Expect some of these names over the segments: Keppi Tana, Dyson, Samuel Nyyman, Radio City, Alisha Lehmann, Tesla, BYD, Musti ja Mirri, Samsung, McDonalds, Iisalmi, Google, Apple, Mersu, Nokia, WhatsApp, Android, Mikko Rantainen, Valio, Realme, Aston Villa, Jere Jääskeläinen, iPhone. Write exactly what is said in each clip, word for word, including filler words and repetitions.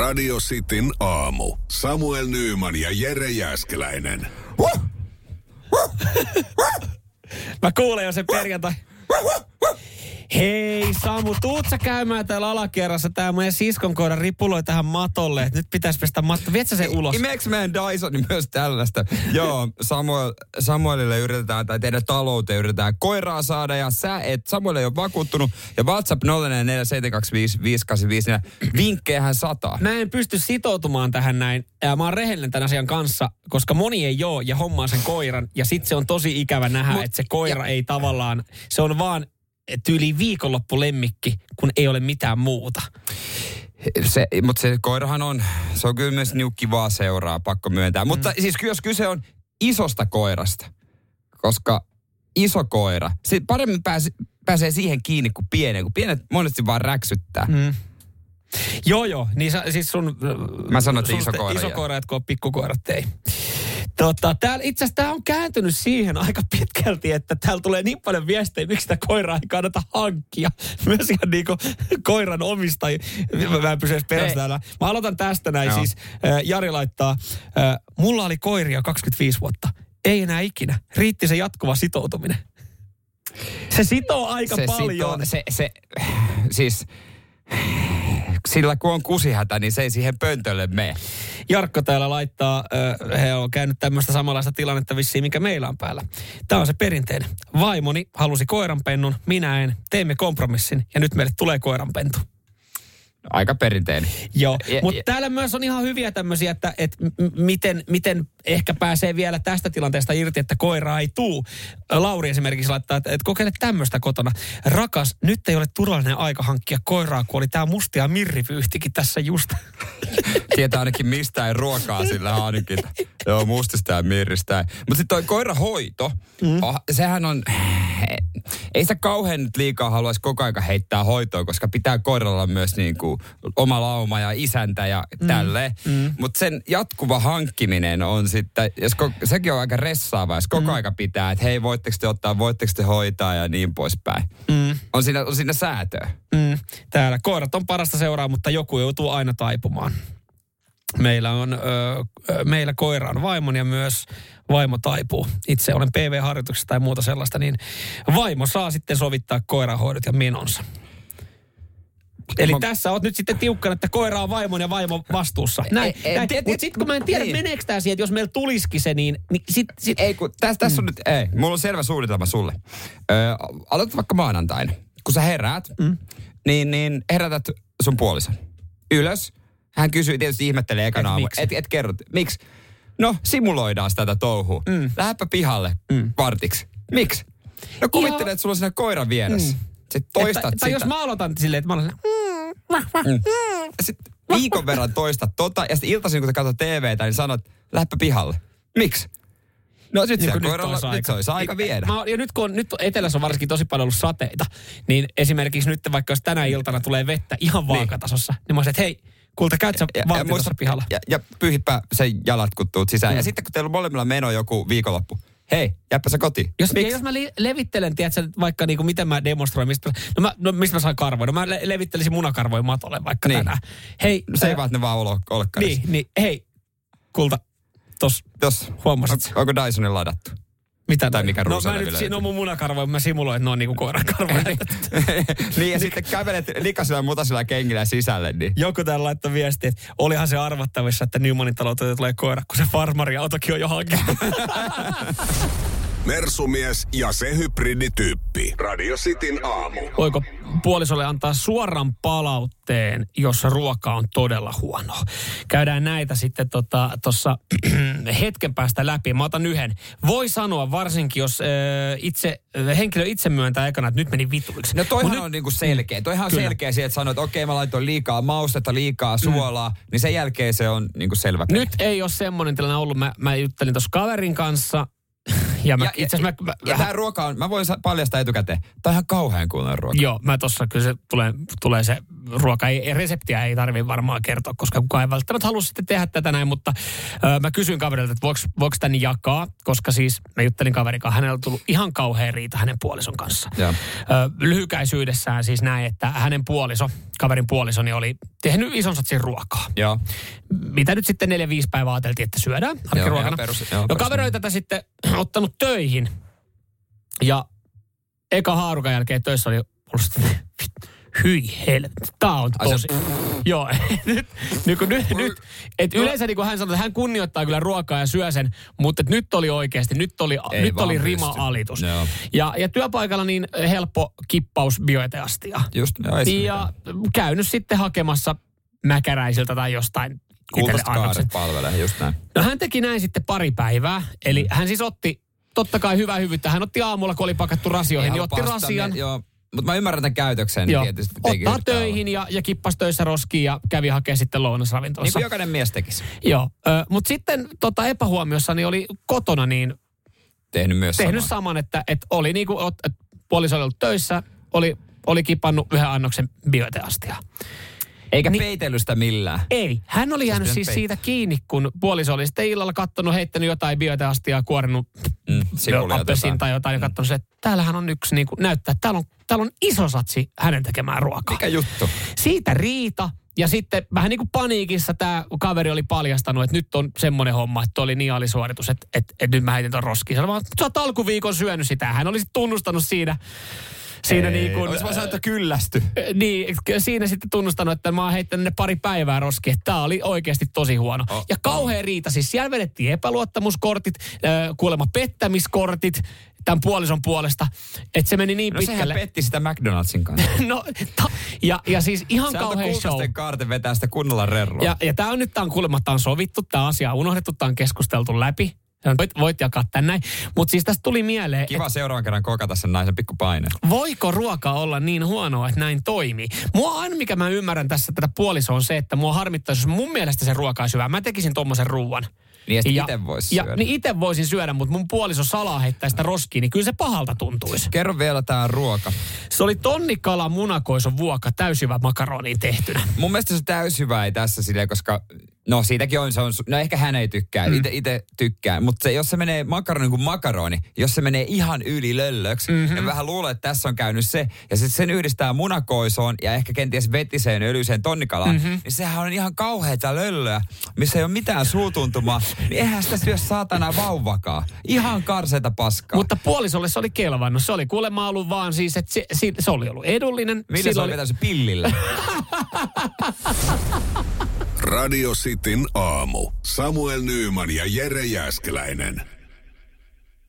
Radio Cityn aamu. Samuel Nyyman ja Jere Jääskeläinen. Huh! Huh! Huh! Mä kuulen jo sen perjantai. Huh! Huh! Huh! Hei Samu, tuut sä käymään täällä alakerrassa? Tää meidän siskon koira ripuloi tähän matolle. Et nyt pitäis pestä matto. Viet sä sen ulos? Imeeks meidän Dyson myös tällaista? Joo, Samuel, Samuelille yritetään, tai teidän talouteen yritetään koiraa saada, ja sä et, Samuel ei ole vakuuttunut. Ja WhatsApp nolla neljä neljä seitsemän kaksi viisi viisi kahdeksan viisi, vinkkejähän sataa. Mä en pysty sitoutumaan tähän näin. Mä oon rehellinen tämän asian kanssa, koska moni ei oo ja hommaa sen koiran. Ja sit se on tosi ikävä nähdä, Mut, että se koira ja... ei tavallaan, se on vaan... tyyliin viikonloppulemmikki, kun ei ole mitään muuta. Se, mutta se koirahan on, se on kyllä myös niukkivaa seuraa, pakko myöntää. Mm. Mutta siis jos kyse on isosta koirasta, koska iso koira, se paremmin pääsee, pääsee siihen kiinni kuin pienen, kun pienet monesti vaan räksyttää. Mm. Joo joo, niin sa, siis sun... Mä sanon, että iso koira. Iso koira, kun on pikkukoirat, ei. Totta, täällä itse asiassa tämä on kääntynyt siihen aika pitkälti, että täällä tulee niin paljon viestejä, miksi sitä koiraa ei kannata hankkia. Myös ihan niin kuin koiran omistajia. Mä en pysy edes perästään. Mä aloitan tästä näin. Joo. Siis. Äh, Jari laittaa, äh, mulla oli koiria kaksikymmentäviisi vuotta. Ei enää ikinä. Riitti se jatkuva sitoutuminen. Se sitoo aika se paljon. Sitoo, se, se, siis... Sillä kun on kusihätä, niin se ei siihen pöntölle mene. Jarkko täällä laittaa, äh, he on käynyt tämmöistä samanlaista tilannetta vissiin, mikä meillä on päällä. Tämä on se perinteinen. Vaimoni halusi koiranpennun, minä en. Teimme kompromissin ja nyt meille tulee koiranpentu. Aika perinteinen. Joo, mutta täällä myös on ihan hyviä tämmöisiä, että et m- miten, miten ehkä pääsee vielä tästä tilanteesta irti, että koiraa ei tuu. Lauri esimerkiksi laittaa, että et kokeile tämmöistä kotona. Rakas, nyt ei ole turvallinen aika hankkia koiraa, kun oli tää Musti ja Mirri -vyyhtikin tässä just. Tietää ainakin mistään ruokaa sillä ainakin. Joo, Mustista ja Mirristä. Mutta sitten toi koirahoito, mm. oh, sehän on... Ei sitä kauhean nyt liikaa haluaisi koko aika heittää hoitoa, koska pitää koiralla myös niin kuin oma lauma ja isäntä ja mm. tälleen. Mm. Mutta sen jatkuva hankkiminen on sitten, jos ko, sekin on aika ressaava, jos koko mm. aika pitää, että hei, voitteko te ottaa, voitteko te hoitaa ja niin poispäin. Mm. On, siinä, on siinä säätöä. Mm. Täällä koirat on parasta seuraa, mutta joku joutuu aina taipumaan. Meillä on, ö, meillä koira on vaimon ja myös vaimo taipuu. Itse olen P V-harjoituksessa tai muuta sellaista, niin vaimo saa sitten sovittaa koirahoidot ja menonsa. Eli mä... tässä oot nyt sitten tiukkana, että koira on vaimon ja vaimo vastuussa. Näin. Ei, näin. Ei, mut sit kun mä en tiedä, niin. meneekö tää siihen, että jos meillä tulisikin se, niin... niin sit, sit... Ei kun, tässä täs on mm. nyt, ei, mulla on selvä suunnitelma sulle. Ö, aloitetaan vaikka maanantaina. Kun sä heräät, mm. niin, niin herätät sun puolison. Ylös. Hän kysyy, tietysti ihmettelee ekana aamu. Et, et kerrot, miksi? No, simuloidaan tätä touhua. Mm. Lähdäpä pihalle mm. vartiksi. Miksi? No kuvittelet, ja... että sulla on siinä koiran vieressä. Mm. Sitten toistat et, sitä. Tai jos mä aloitan silleen, että mä aloitan... Mm. Sitten viikon verran toistat tota, ja sitten iltaisin, kun sä katsot T V:tä, niin sanot, lähdäpä pihalle. Miksi? No sit niin, se koiralla, nyt, nyt se olisi aika viedä. Mä, ja nyt kun on, nyt etelässä on varsinkin tosi paljon ollut sateita, niin esimerkiksi nyt vaikka jos tänä iltana tulee vettä ihan vaakatasossa, niin, niin mä olisin, että hei, kulta, käyt sä valtiossa pihalla. Ja, ja pyyhipä sen jalat, kun tuut sisään. Mm. Ja sitten kun teillä on molemmilla meno joku viikonloppu. Hei, jääpä sä kotiin. Jos, jos mä li- levittelen, tiedätkö, vaikka niinku, miten mä demonstroin, mistä no mä, no, mistä mä saan karvoja. No mä le- levittelisin munakarvoja matolle vaikka niin. tänään. Hei, no, se ei äh, vaan, että ne vaan ole olekkarissa. Niin, niin, hei, kulta, tos, tos. huomasit. On, onko Dysonin ladattu? Mitä? Tai mikä no mä nyt, siinä on mun munakarvoja, mä simuloin, että ne on niinku koirakarvoja. Niin ja sitten kävelet likaisella mutasilla kengillä sisälle. Niin. Joku täällä laittoi viestiä, että olihan se arvattavissa, että Nyymanin talouteen tulee koira, kun se farmariautokin on johonkin. Mersumies ja se hybridityyppi. Radio Cityn aamu. Voiko puolisolle antaa suoran palautteen, jos ruoka on todella huono? Käydään näitä sitten tuossa tota, hetken päästä läpi. Mä otan yhden. Voi sanoa varsinkin, jos äh, itse, henkilö itse myöntää ekana, että nyt meni vituiksi. No toihan nyt, on niinku selkeä. Toihan on selkeä siihen, että sanoo, että okei, mä laitoin liikaa maustetta, liikaa suolaa. Mm. Niin sen jälkeen se on niinku selvä. Nyt ei ole semmoinen tilanne ollut. Mä, mä juttelin tuossa kaverin kanssa. Ja, mä, ja, itse mä, mä, ja tämä ruoka on, mä voin paljastaa etukäteen, tämä on ihan kauhean kuuloinen ruoka. Joo, mä tossa kyllä se tulee, tulee se ruoka, ei, reseptiä ei tarvitse varmaan kertoa, koska kukaan ei välttämättä halua sitten tehdä tätä näin, mutta ö, mä kysyin kaverilta, että voiko, voiko tämän jakaa, koska siis mä juttelin kaverikaan, hänellä on tullut ihan kauhean riita hänen puolison kanssa. Ö, lyhykäisyydessään siis näin, että hänen puoliso, kaverin puolisoni oli tehnyt ison satsin ruokaa. Joo. Mitä nyt sitten neljä viisi päivää ajateltiin, että syödään arkiruokana. Ja kaveri oli tätä sitten ottanut töihin. Ja eka haarukan jälkeen töissä oli ollut hyi helvetti, tää on tosi. Joo, nyt, nyt, nyt et yleensä niin kuin hän sanoi, että hän kunnioittaa kyllä ruokaa ja syö sen, mutta nyt oli oikeasti, nyt oli, nyt oli rima-alitus. No. Ja, ja työpaikalla niin helppo kippaus bioeteastia. Just, no, ja mitään. Käynyt sitten hakemassa Mäkäräisiltä tai jostain. Kultaskaaret palvelee, just näin. No hän teki näin sitten pari päivää, eli hän siis otti, totta kai hyvää hyvyyttä, hän otti aamulla, kun oli pakattu rasioihin, niin otti rasian. Joo. Mutta mä ymmärrän tämän käytöksen. Niin tietysti ottaa töihin ja, ja kippasi töissä roskiin ja kävi hakemaan sitten lounasravintolassa. Niin kuin jokainen mies tekisi. Joo, mutta sitten tota epähuomiossani oli kotona niin... Tehnyt myös tehnyt saman. saman, että, että oli niin kuin et puoliso oli ollut töissä, oli, oli kipannut yhden annoksen bioteastia. Eikä niin, peitellystä millään. Ei, hän oli jäänyt siis peit- siitä kiinni, kun puoliso oli sitten illalla kattonut, heittänyt jotain bioteastiaa, kuorinut mm, appelsiin tai jotain mm. ja kattonut se, että täällähän on yksi niin kuin näyttää, että täällä on, täällä on iso satsi hänen tekemään ruokaa. Mikä juttu? Siitä riita ja sitten vähän niin kuin paniikissa tämä kaveri oli paljastanut, että nyt on semmoinen homma, että oli niin alisuoritus, että, että, että nyt mä heitin ton roskiin. Sä oot alkuviikon syönyt sitä. Hän oli sitten tunnustanut siinä. Siinä ei, niin kuin... Olisi vaan sanottu kyllästy. Niin, siinä sitten tunnustanut, että mä oon heittänyt ne pari päivää roskiin. Tää oli oikeasti tosi huono. Oh, ja kauhea oh. riita. Siis siellä vedettiin epäluottamuskortit, kuulemma pettämiskortit tämän puolison puolesta. Että se meni niin no, pitkälle. No sehän petti sitä McDonaldsin kanssa. no, ta... ja, ja siis ihan kauhea show. Sä antoi kultasten kaarten vetää sitä kunnolla rerroa. Ja, ja tää on nyt, tää on kuulemma, tää on sovittu, tää asia on unohdettu, tää on keskusteltu läpi. Voit, voit jakaa tän näin. Mutta siis tästä tuli mieleen... Kiva et, seuraavan kerran kokata sen naisen pikkupaine. Voiko ruoka olla niin huonoa, että näin toimii? Mua aina, mikä mä ymmärrän tässä tätä puolisoa, on se, että mua harmittaisi, jos mun mielestä se ruoka olisi hyvä. Mä tekisin tommosen ruuan. Niin ja ite voisi syödä. Niin ite voisin syödä, mutta mun puoliso salaa heittää sitä roskiin, niin kyllä se pahalta tuntuisi. Kerro vielä tää ruoka. Se oli tonnikala munakoison vuoka täysjyvä makaroniin tehtynä. Mun mielestä se täysjyvä ei tässä silleen, koska... No siitäkin on, se on, no ehkä hän ei tykkää, mm. itse tykkää, mutta jos se menee makaroni kuin makaroni, jos se menee ihan yli löllöksi, mm-hmm. ja vähän luulee, että tässä on käynyt se, ja sitten sen yhdistää munakoisoon ja ehkä kenties vetiseen öljyiseen tonnikalaan, mm-hmm. niin sehän on ihan kauheita löllöä, missä ei ole mitään suutuntumaa, niin eihän sitä syö saatana vauvakaan. Ihan karseita paskaa. Mutta puolisolle se oli kelvannut, se oli kuulemma ollut vaan siis, että se, se, se oli ollut edullinen. Millä se oli vetänyt pillillä? Radio Cityn aamu. Samuel Nyyman ja Jere Jääskeläinen.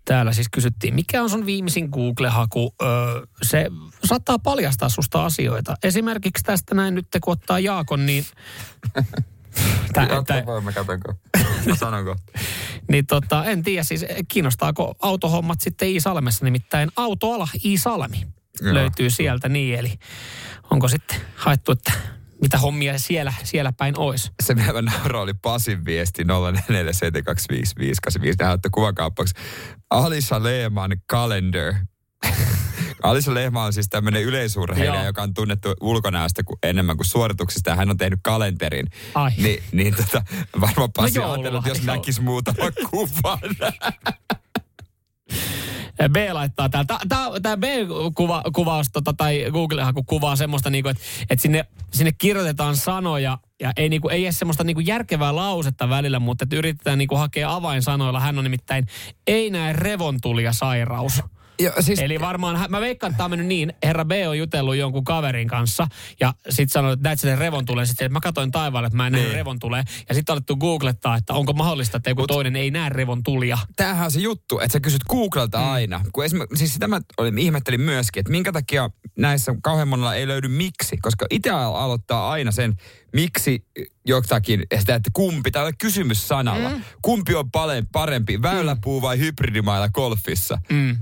Täällä siis kysyttiin, mikä on sun viimeisin Google-haku? Öö, se saattaa paljastaa susta asioita. Esimerkiksi tästä näin nyt, kun ottaa Jaakon, niin... Jaakko voi, mä katsonko. Mä sanonko. Niin tota, en tiedä siis, kiinnostaako autohommat sitten Iisalmessa, nimittäin autoala Iisalmi löytyy sieltä niin, eli onko sitten haettu, että... Mitä hommia siellä, siellä päin olisi? Se meidän naura oli Pasin viesti nolla neljä seitsemän kaksi viisi viisi kahdeksan viisi. Nähdään, että kuvakaappaksi. Alisha Lehmann calendar. Alisha Lehmann on siis tämmöinen yleisurheilija, joka on tunnettu ulkonäöstä enemmän kuin suorituksista. Hän on tehnyt kalenterin. Ai. Ni, niin tota, varmaan Pasi no ajatellut, jos joulua. Näkisi muutama kuvan. B laittaa täältä. Tämä B-kuvaus tota, tai Google-haku kuvaa semmoista, niinku, että et sinne, sinne kirjoitetaan sanoja ja ei, niinku, ei edes semmoista niinku järkevää lausetta välillä, mutta et yritetään niinku, hakea avainsanoilla. Hän on nimittäin ei näe revontulia sairaus. Jo, siis... Eli varmaan, mä veikkaan, että tämä on mennyt niin, herra B on jutellut jonkun kaverin kanssa, ja sitten sanoi, että näet sen revontuleen, sitten mä katsoin taivaalle, että mä en näe revontuleen, ja sitten alettu googlettaa, että onko mahdollista, että joku Mut, toinen ei näe revontulia. Tämähän on se juttu, että sä kysyt Googlelta mm. aina, kun esim, siis sitä mä olin, ihmettelin myöskin, että minkä takia näissä kauhean monella ei löydy miksi, koska itse aloittaa aina sen, miksi jotakin, sitä, että kumpi, täällä on kysymys sanalla, mm. kumpi on parempi, väyläpuu vai hybridimailla golfissa? Mm.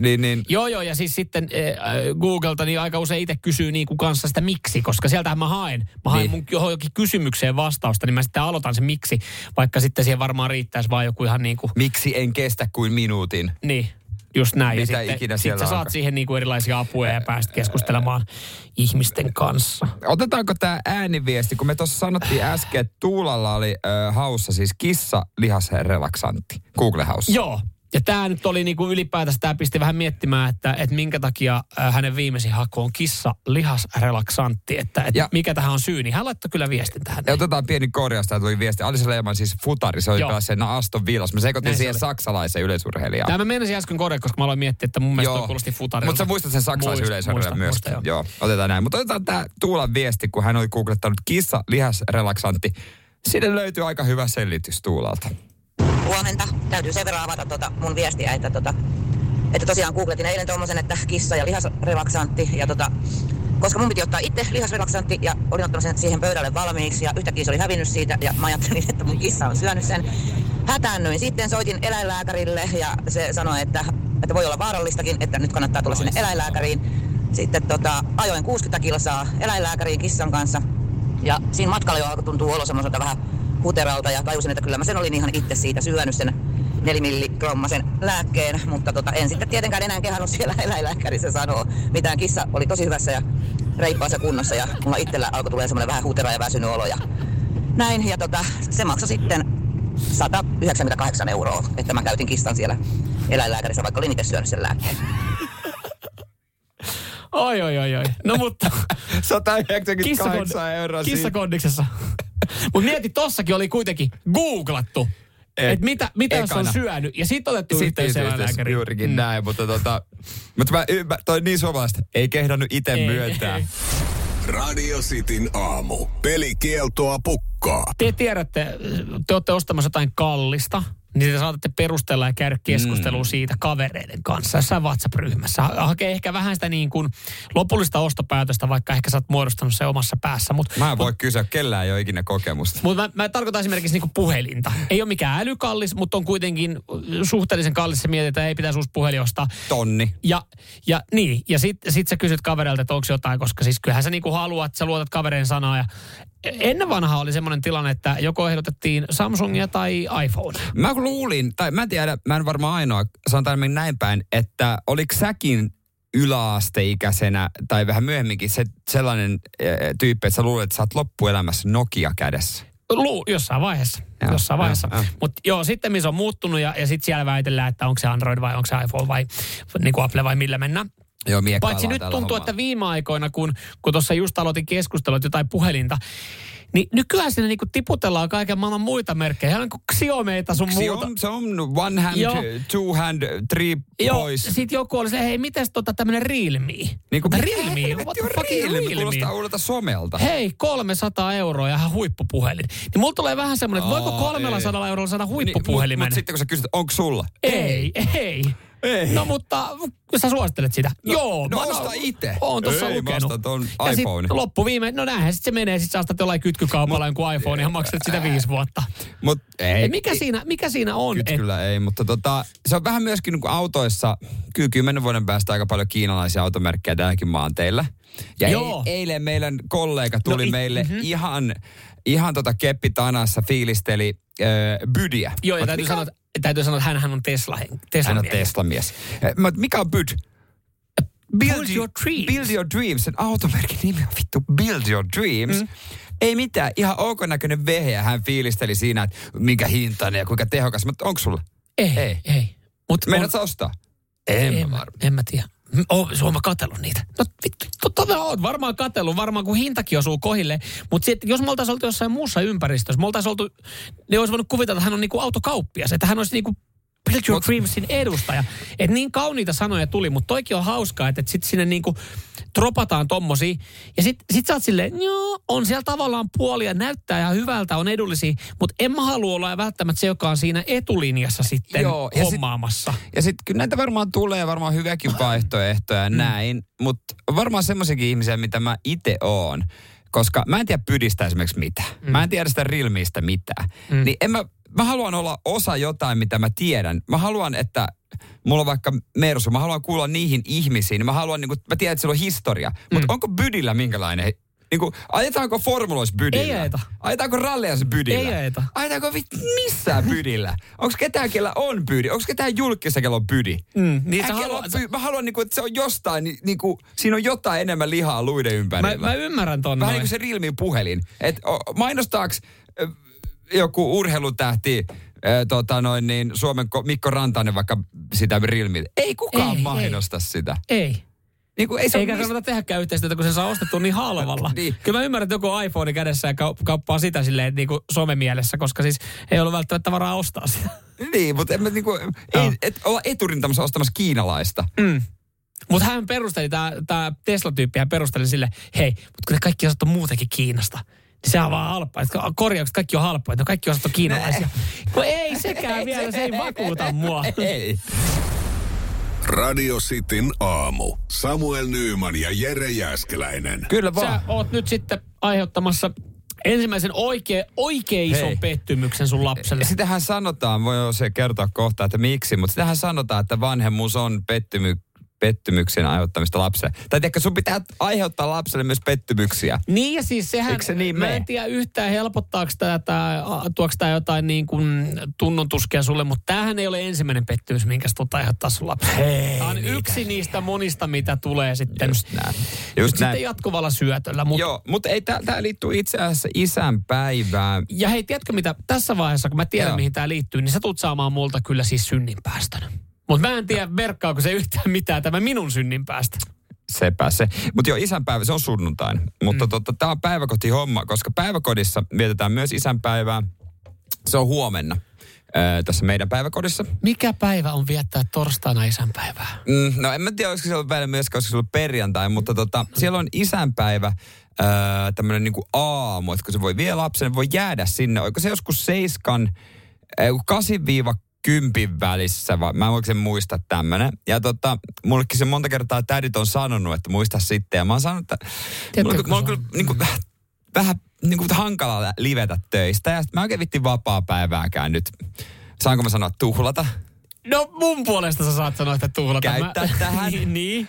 Niin, niin. Joo, joo, ja siis sitten eh, Googlelta niin aika usein itse kysyy niin kuin kanssa sitä miksi, koska sieltähän mä haen. Mä haen niin. mun johonkin kysymykseen vastausta, niin mä sitten aloitan se miksi, vaikka sitten siihen varmaan riittäisi vaan joku ihan niin kuin... Miksi en kestä kuin minuutin? Niin, just näin. Mitä ja sitten sit sä saat siihen niin kuin erilaisia apuja ja pääst keskustelemaan äh, ihmisten kanssa. Otetaanko tämä ääniviesti, kun me tuossa sanottiin äsken, että Tuulalla oli äh, haussa siis kissa lihas relaksantti, Google haussa. Joo. Ja tämä nyt oli niin kuin ylipäätänsä, tämä pisti vähän miettimään, että, että minkä takia hänen viimeisin haku on kissa lihasrelaksantti, että, että mikä tähän on syy, niin hän laittoi kyllä viestin tähän. Ja otetaan pieni korjaus, tämä tuli viesti. Alisha Lehmann siis futari, se oli pääseenä Aston Villas. Mä sekoitin siihen saksalaisen yleisurheilijaan. Tämä mä menisin äsken korjaa, koska mä aloin miettiä, että mun mielestä on kuulosti futarilta. Mutta sä muistat sen saksalaisen yleisurheilijan myös. Muista, joo. Otetaan näin. Mutta otetaan tämä Tuulan viesti, kun hän oli googlettanut kissa lihasrelaksantti. Sinne löytyy aika hyvä selitys Tuulalta. Huomenta. Täytyy sen verran avata tota mun viestiä, että, tota, että tosiaan googletin eilen tommosen, että kissa ja lihasrelaksantti. Ja tota, koska mun piti ottaa itse lihasrelaksantti ja olin ottanut sen siihen pöydälle valmiiksi ja yhtäkkiä se oli hävinnyt siitä ja mä ajattelin, että mun kissa on syönyt sen. Hätäännyin. Sitten soitin eläinlääkärille ja se sanoi, että, että voi olla vaarallistakin, että nyt kannattaa tulla sinne eläinlääkäriin. Sitten tota, ajoin kuusikymmentä kilsaa eläinlääkäriin kissan kanssa ja siinä matkalla jo alkoi tuntua olo semmoiselta vähän huteralta ja tajusin, että kyllä mä sen olin ihan itse siitä syönyt sen nelimilligrammasen lääkkeen, mutta tota, en sitten tietenkään enää kehannut siellä eläinlääkärissä sanoa mitään. Kissa oli tosi hyvässä ja reippaassa kunnossa ja mulla itsellä alkoi tulee semmoinen vähän hutera ja väsynyt olo ja näin. Ja tota, se maksoi sitten sata yhdeksänkymmentäkahdeksan euroa, että mä käytin kissan siellä eläinlääkärissä, vaikka olin itse syönyt sen lääkkeen. Oi, oi, oi, oi. No mutta sata yhdeksänkymmentäkahdeksan euroa kissakondiksessa. Mutta mieti, tossakin oli kuitenkin googlattu, et, että mitä, mitä se on syönyt. Ja sitten otettu yhteiselääkäriin. Juurikin mm. näin, mutta tota, mutta mä, mä, toi niin suomalaista, ei kehdannut itse myöntää. Ei. Radio Cityn aamu. Pelikieltoa pukkaa. Te tiedätte, te olette ostamassa jotain kallista, niin te saatatte perustella ja käydä keskustelua mm. siitä kavereiden kanssa jossain WhatsApp-ryhmässä. Hakee ehkä vähän sitä niin kuin lopullista ostopäätöstä, vaikka ehkä sä oot muodostanut se omassa päässä. Mut, mä en voi mut, kysyä, kellään ei ole ikinä kokemusta. Mutta mä, mä tarkoitan esimerkiksi niin kuin puhelinta. Ei ole mikään älykallis, mutta on kuitenkin suhteellisen kallis. Se mietitään, ei pitäisi uusi puhelin ostaa. Tonni. Ja, ja, niin, ja sitten sit sä kysyt kavereilta, että onko jotain, koska siis kyllähän sä niin kuin haluat, sä luotat kavereen sanaa ja ennen vanhaa oli semmoinen tilanne, että joko ehdotettiin Samsungia tai iPhone. Mä luulin, tai mä en tiedä, mä en varmaan ainoa, sanotaan näin päin, että oliko säkin yläasteikäisenä tai vähän myöhemminkin se, sellainen äh, tyyppi, että sä luulet, että sä oot loppuelämässä Nokia kädessä. Lu, jossain vaiheessa, ja, jossain vaiheessa. Mutta joo, sitten missä on muuttunut ja, ja sitten siellä väitellään, että onko se Android vai onko se iPhone vai niin kuin Apple vai millä mennään. Joo, paitsi nyt tuntuu, hommaa. Että viime aikoina, kun, kun tuossa just aloitin keskustelua, että jotain puhelinta, niin nykyään sinne niinku tiputellaan kaiken maailman muita merkkejä. Hän on kuin Xiomeita sun Xiom, muuta. Se on one hand, joo. Two hand, three boys. Joo, sit joku oli se, hei, mites tota tämmönen Realme? Niin kuin, Realme? Realme, kuulostaa uudelta somelta. Hei, kolmesataa euroa ja ihan huippupuhelin. Niin mulla tulee vähän semmonen, että voiko kolmesataa eurolla saada huippupuhelimen? Niin, mutta mut sitten kun sä kysyt, onko sulla? Ei, ei. Ei. No mutta sä suosittelet sitä. No, joo. No osta no, itse. Oon tossa ei, lukenut. Ei, mä ostan ton iPhone. Ja sit loppuviime, no näinhän sit se menee. Sit sä ostat jollain kytkykaupalla jonkun iPhone ja maksat sitä viisi vuotta. Mut ei. Mikä, ei, siinä, mikä siinä on? Kyllä ei, mutta tota, se on vähän myöskin niin kuin autoissa. Kyllä kymmenen vuoden päästä aika paljon kiinalaisia automerkkejä tälläkin maanteillä. Ja joo. E- eilen meidän kollega tuli no, it, meille mm-hmm. ihan, ihan tota Keppi Tanassa fiilisteli äh, bydiä. Joo, ja täytyy sanoa, Täytyy sanoa, että hän on Tesla-mies. Tesla hän on Tesla-mies. Mikä on B Y D? Build, build your dreams. Build your dreams. Sen automerkin nimi on vittu Build your dreams. Mm. Ei mitään. Ihan ok näköinen veheä. Hän fiilisteli siinä, että minkä hintainen ja kuinka tehokas. Mutta onko sulla? Ei. Ei. ei. Meinaat sä ostaa? En, en mä varmaan. En mä tiedä. Oh, se on mä katsellut niitä. No vittu, totta oot varmaan katsellut, varmaan kun hintakin osuu kohille. Mutta sitten jos me oltaisiin oltu jossain muussa ympäristössä, me oltaisiin oltu, ne olisi voinut kuvitella, että hän on niinku autokauppias, että hän olisi niinku Build Your Dreamsin edustaja. Että niin kauniita sanoja tuli, mutta toikin on hauskaa, että sitten sinne niinku tropataan tommosia. Ja sitten sit sä oot silleen, joo, on siellä tavallaan puolia, näyttää ihan hyvältä, on edullisia, mutta en mä halua olla välttämättä se, joka on siinä etulinjassa sitten joo, ja hommaamassa. Sit, ja sitten kyllä näitä varmaan tulee, varmaan hyviäkin vaihtoehtoja ja näin, mutta varmaan semmoisiakin ihmisiä, mitä mä itse oon. Koska mä en tiedä pydistä esimerkiksi mitään. Mm. Mä en tiedä sitä Realmeistä mitään. Mm. Niin en mä, mä haluan olla osa jotain, mitä mä tiedän. Mä haluan, että mulla on vaikka Mersu. Mä haluan kuulla niihin ihmisiin. Mä haluan, niin kun, mä tiedän, että sillä on historia. Mm. Mutta onko bydillä minkälainen? Niin kun, ajetaanko formuloissa bydillä? Ei ajeta. Ajetaanko ralleissa bydillä? Ei ajeta. Ajetaanko vit missään bydillä? Onko ketään, kellä on bydi? Onko ketään julkisessa, kellä on bydi? Mm. Niin sä haluat, on, sä... Mä haluan, niin kun, että se on jostain, niin, niin kun, siinä on jotain enemmän lihaa luiden ympärillä. Mä, mä ymmärrän ton. Vähän niin kuin se Realmin puhelin. Että mainostaaks joku urheilutähti Ee, tota noin, niin Suomen Mikko Rantainen vaikka sitä Realme. Ei kukaan ei, mainosta ei. sitä. Ei. Niin kuin, ei se Eikä kannata mist... tehdäkään yhteistyötä, kun se saa ostettua niin halvalla. niin. Kyllä mä ymmärrän, että joku iPhone kädessä ja kauppaa sitä silleen niin kuin somemielessä, koska siis ei ole välttämättä varaa ostaa sitä. niin, mutta en mä niin kuin, ei, et olla eturintamassa ostamassa kiinalaista. Mm. Mutta hän perusteli, tämä Tesla-tyyppi, hän perusteli silleen, hei, mutta kun ne kaikki osat on muutenkin Kiinasta. Niin se on vaan halpaa. Korjaukset kaikki on halpaa. No kaikki osat on kiinalaisia. No ei sekään vielä, se ei vakuuta mua. Ei. Radio Cityn aamu. Samuel Nyyman ja Jere Jääskeläinen. Kyllä vaan. Sä oot nyt sitten aiheuttamassa ensimmäisen oikein, oikein ison pettymyksen sun lapselle. Sitähän sanotaan, voi se kertoa kohta, että miksi, mutta sitähän sanotaan, että vanhemmuus on pettymyksiä. pettymyksen aiheuttamista lapselle. Tai ehkä sun pitää aiheuttaa lapselle myös pettymyksiä. Niin ja siis sehän, se niin mä en tiedä yhtään helpottaako tätä, tuoksi tämä jotain niin kuin tunnontuskia sulle, mutta tämähän ei ole ensimmäinen pettymys, minkä sä tulet aiheuttaa sun lapselle. Tämä on yksi niistä monista, mitä tulee sitten. Just näin. Just sitten näin. Jatkuvalla syötöllä. Mut... Joo, mutta ei, tämä liittyy itse asiassa isän päivään. Ja hei, tiedätkö mitä, tässä vaiheessa, kun mä tiedän Joo. mihin tämä liittyy, niin sä tulet saamaan multa kyllä siis synninpäästönä. Mutta mä en tiedä, verkkaako se yhtään mitään tämä minun synninpäästä. Sepä se. Mutta joo, isänpäivä, se on sunnuntain. Mutta mm. tota, tämä on päiväkotihomma, koska päiväkodissa vietetään myös isänpäivää. Se on huomenna öö, tässä meidän päiväkodissa. Mikä päivä on viettää torstaina isänpäivää? Mm, no en mä tiedä, olisiko se ollut välillä myös, koska se on perjantai, mutta tota, siellä on isänpäivä. Öö, tämmöinen niinku aamu, että kun se voi vie lapsen, voi jäädä sinne. Oiko se joskus seiskan, kasin viiva kympin välissä, vai mä en oikein muista tämmönen. Ja tota, mullekin se monta kertaa tädit on sanonut, että muista sitten. Ja mä oon sanonut, että Tiettäkö mulla on kyllä niinku, vähän, vähän niinku, hankalaa livetä töistä. Ja sit mä oikein vittin vapaa-päivääkään nyt. Saanko mä sanoa tuhlata? No mun puolesta sä saat sanoa, että tuhlata. Käyttää mä... tähän. niin, niin.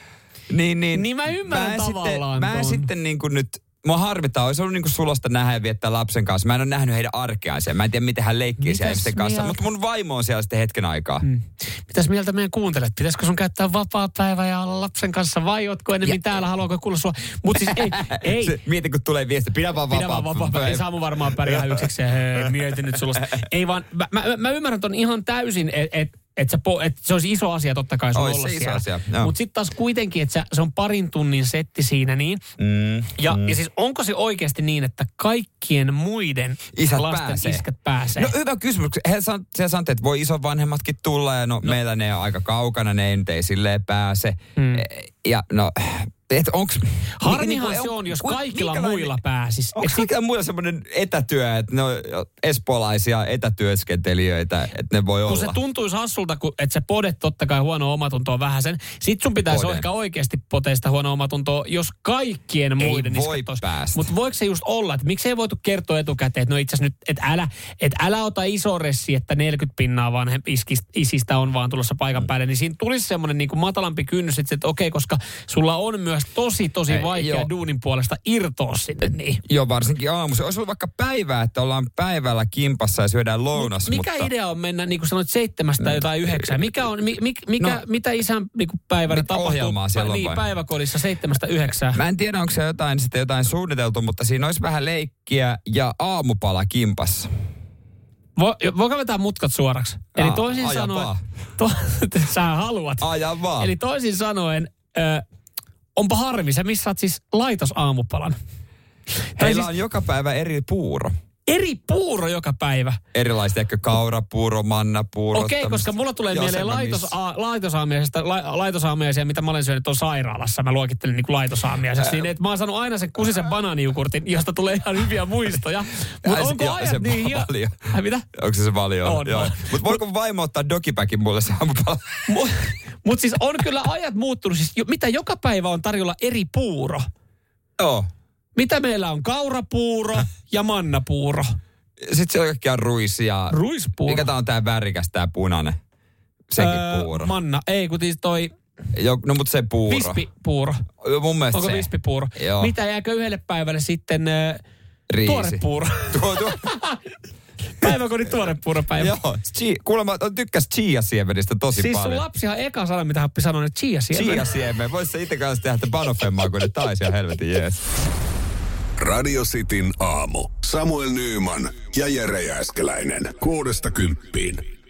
Niin, niin. Niin mä ymmärrän mä tavallaan sitten, Mä en sitten niinku nyt... Mua harvittaa, olisi ollut niinku sulosta nähdä ja viettää lapsen kanssa. Mä en ole nähnyt heidän arkeaan siellä. Mä en tiedä, miten hän leikkii siellä ihmisten kanssa. Mutta mun vaimo on siellä sitten hetken aikaa. Mm. Mitäs mieltä meidän kuuntelet? Pitäisikö sun käyttää vapaa-päivää ja olla lapsen kanssa vai ootko enemmän ja. täällä? Haluaako kuulla sua? Mutta siis ei, ei. Se, mieti, kun tulee viesti. Pidä vaan vapaa-päivää. Pidä vaan vapaa-päivää. Ei Samu varmaan pärjää yksikseen. Hei, mieti nyt sulosta. Ei vaan, mä, mä, mä ymmärrän ton ihan täysin, että... Et, Että et se olisi iso asia totta kai sun olla siellä. Mutta sitten taas kuitenkin, että se on parin tunnin setti siinä niin. Mm, ja, mm. ja siis onko se oikeasti niin, että kaikkien muiden isät lasten pääsee. iskät pääsee? No hyvä kysymys. He sanot, sanotte, että voi isovanhemmatkin tulla ja no, no. meillä ne on aika kaukana, ne ei nyt ei silleen pääse. Mm. Ja no... Onks, Harmihan niin, se on, jos kaikilla muilla pääsis. Onko kaikilla muilla semmoinen etätyö, että ne on espoolaisia etätyöskentelijöitä, että ne voi kun olla? Kun se tuntuisi hassulta, että se podet totta kai huonoa omatuntoa vähäsen. Sitten sun pitäisi ehkä oikeasti poteista huonoa omatuntoa, jos kaikkien muiden ei voi päästä. Mutta voiko se just olla, että miksi ei voitu kertoa etukäteen, että no itse asiassa nyt, että älä, et älä ota iso ressi, että neljäkymmentä pinnaa vaan isistä on vaan tulossa paikan päälle. Niin siinä tulisi semmoinen niin kuin matalampi kynnys, että, että okei, koska sulla on myös tosi, tosi vaikea Ei, duunin puolesta irtoa sinne niin. Joo, varsinkin aamuisin. Olisi ollut vaikka päivää, että ollaan päivällä kimpassa ja syödään lounas. Mut mikä mutta... idea on mennä, niin kuin sanoit, seitsemästä no. jotain yhdeksään? Mikä on, mi, mi, mikä, no. mitä isän niin kuin päivänä tapahtuu pä, niin, päiväkodissa seitsemästä yhdeksään? Mä en tiedä, onko se jotain, sitten jotain suunniteltu, mutta siinä olisi vähän leikkiä ja aamupala kimpassa. Vo, voiko vetää mutkat suoraksi? Eli Aa, toisin sanoen... To, sä haluat. Aja vaan. Eli toisin sanoen... Ö, Onpa harvi, sä missaat siis laitosaamupalan. Heillä on joka päivä eri puuro. Eri puuro joka päivä? Erilaiset ehkä kaurapuuro, mannapuuro. Okei, okay, koska mulla tulee mieleen laitos, laitosaamiaisesta, la, laitosaamiaisia, mitä mä olen syönyt tuon sairaalassa. Mä luokittelen niin kuin laitosaamiaisessa. Niin, että mä oon saanut aina sen kusisen banaanijukurtin, josta tulee ihan hyviä muistoja. Mutta onko jo, ajat niin hieno? Äh, mitä? Onko se se valio? On. Joo. Mut voiko vaimo ottaa dokipäkin mulle se aamupala? Mutta siis on kyllä ajat muuttunut. Siis jo, mitä joka päivä on tarjolla eri puuro? Joo. Mitä meillä on? Kaurapuuro ja mannapuuro. Sitten se on kaikkiaan ruisia. Ruispuuro. Mikä tää on tää värikäs, tää punainen? Sekin öö, puuro. Manna, ei kun siis toi... Jo, no mut se puuro. Vispipuuro. Mun mielestä Onko se. Onko vispipuuro? Joo. Mitä jääkö yhdelle päivälle sitten? Äh, Riisi. Tuorepuuro. Tuo, tuo. Päiväkodin tuorepuuropäivä. Joo, chi, kuulemma tykkäs chia-siemenistä tosi siis paljon. Siis sun lapsihan eka sana, mitä Happi sanoi, että chia-siemen. Chia-siemen. Vois se itse kanssa tehdä, että panofemmaa, kun ne taisi ja helvetin jees. Radio Cityn aamu. Samuel Nyyman ja Jere Jääskeläinen. Kuudesta kymppiin.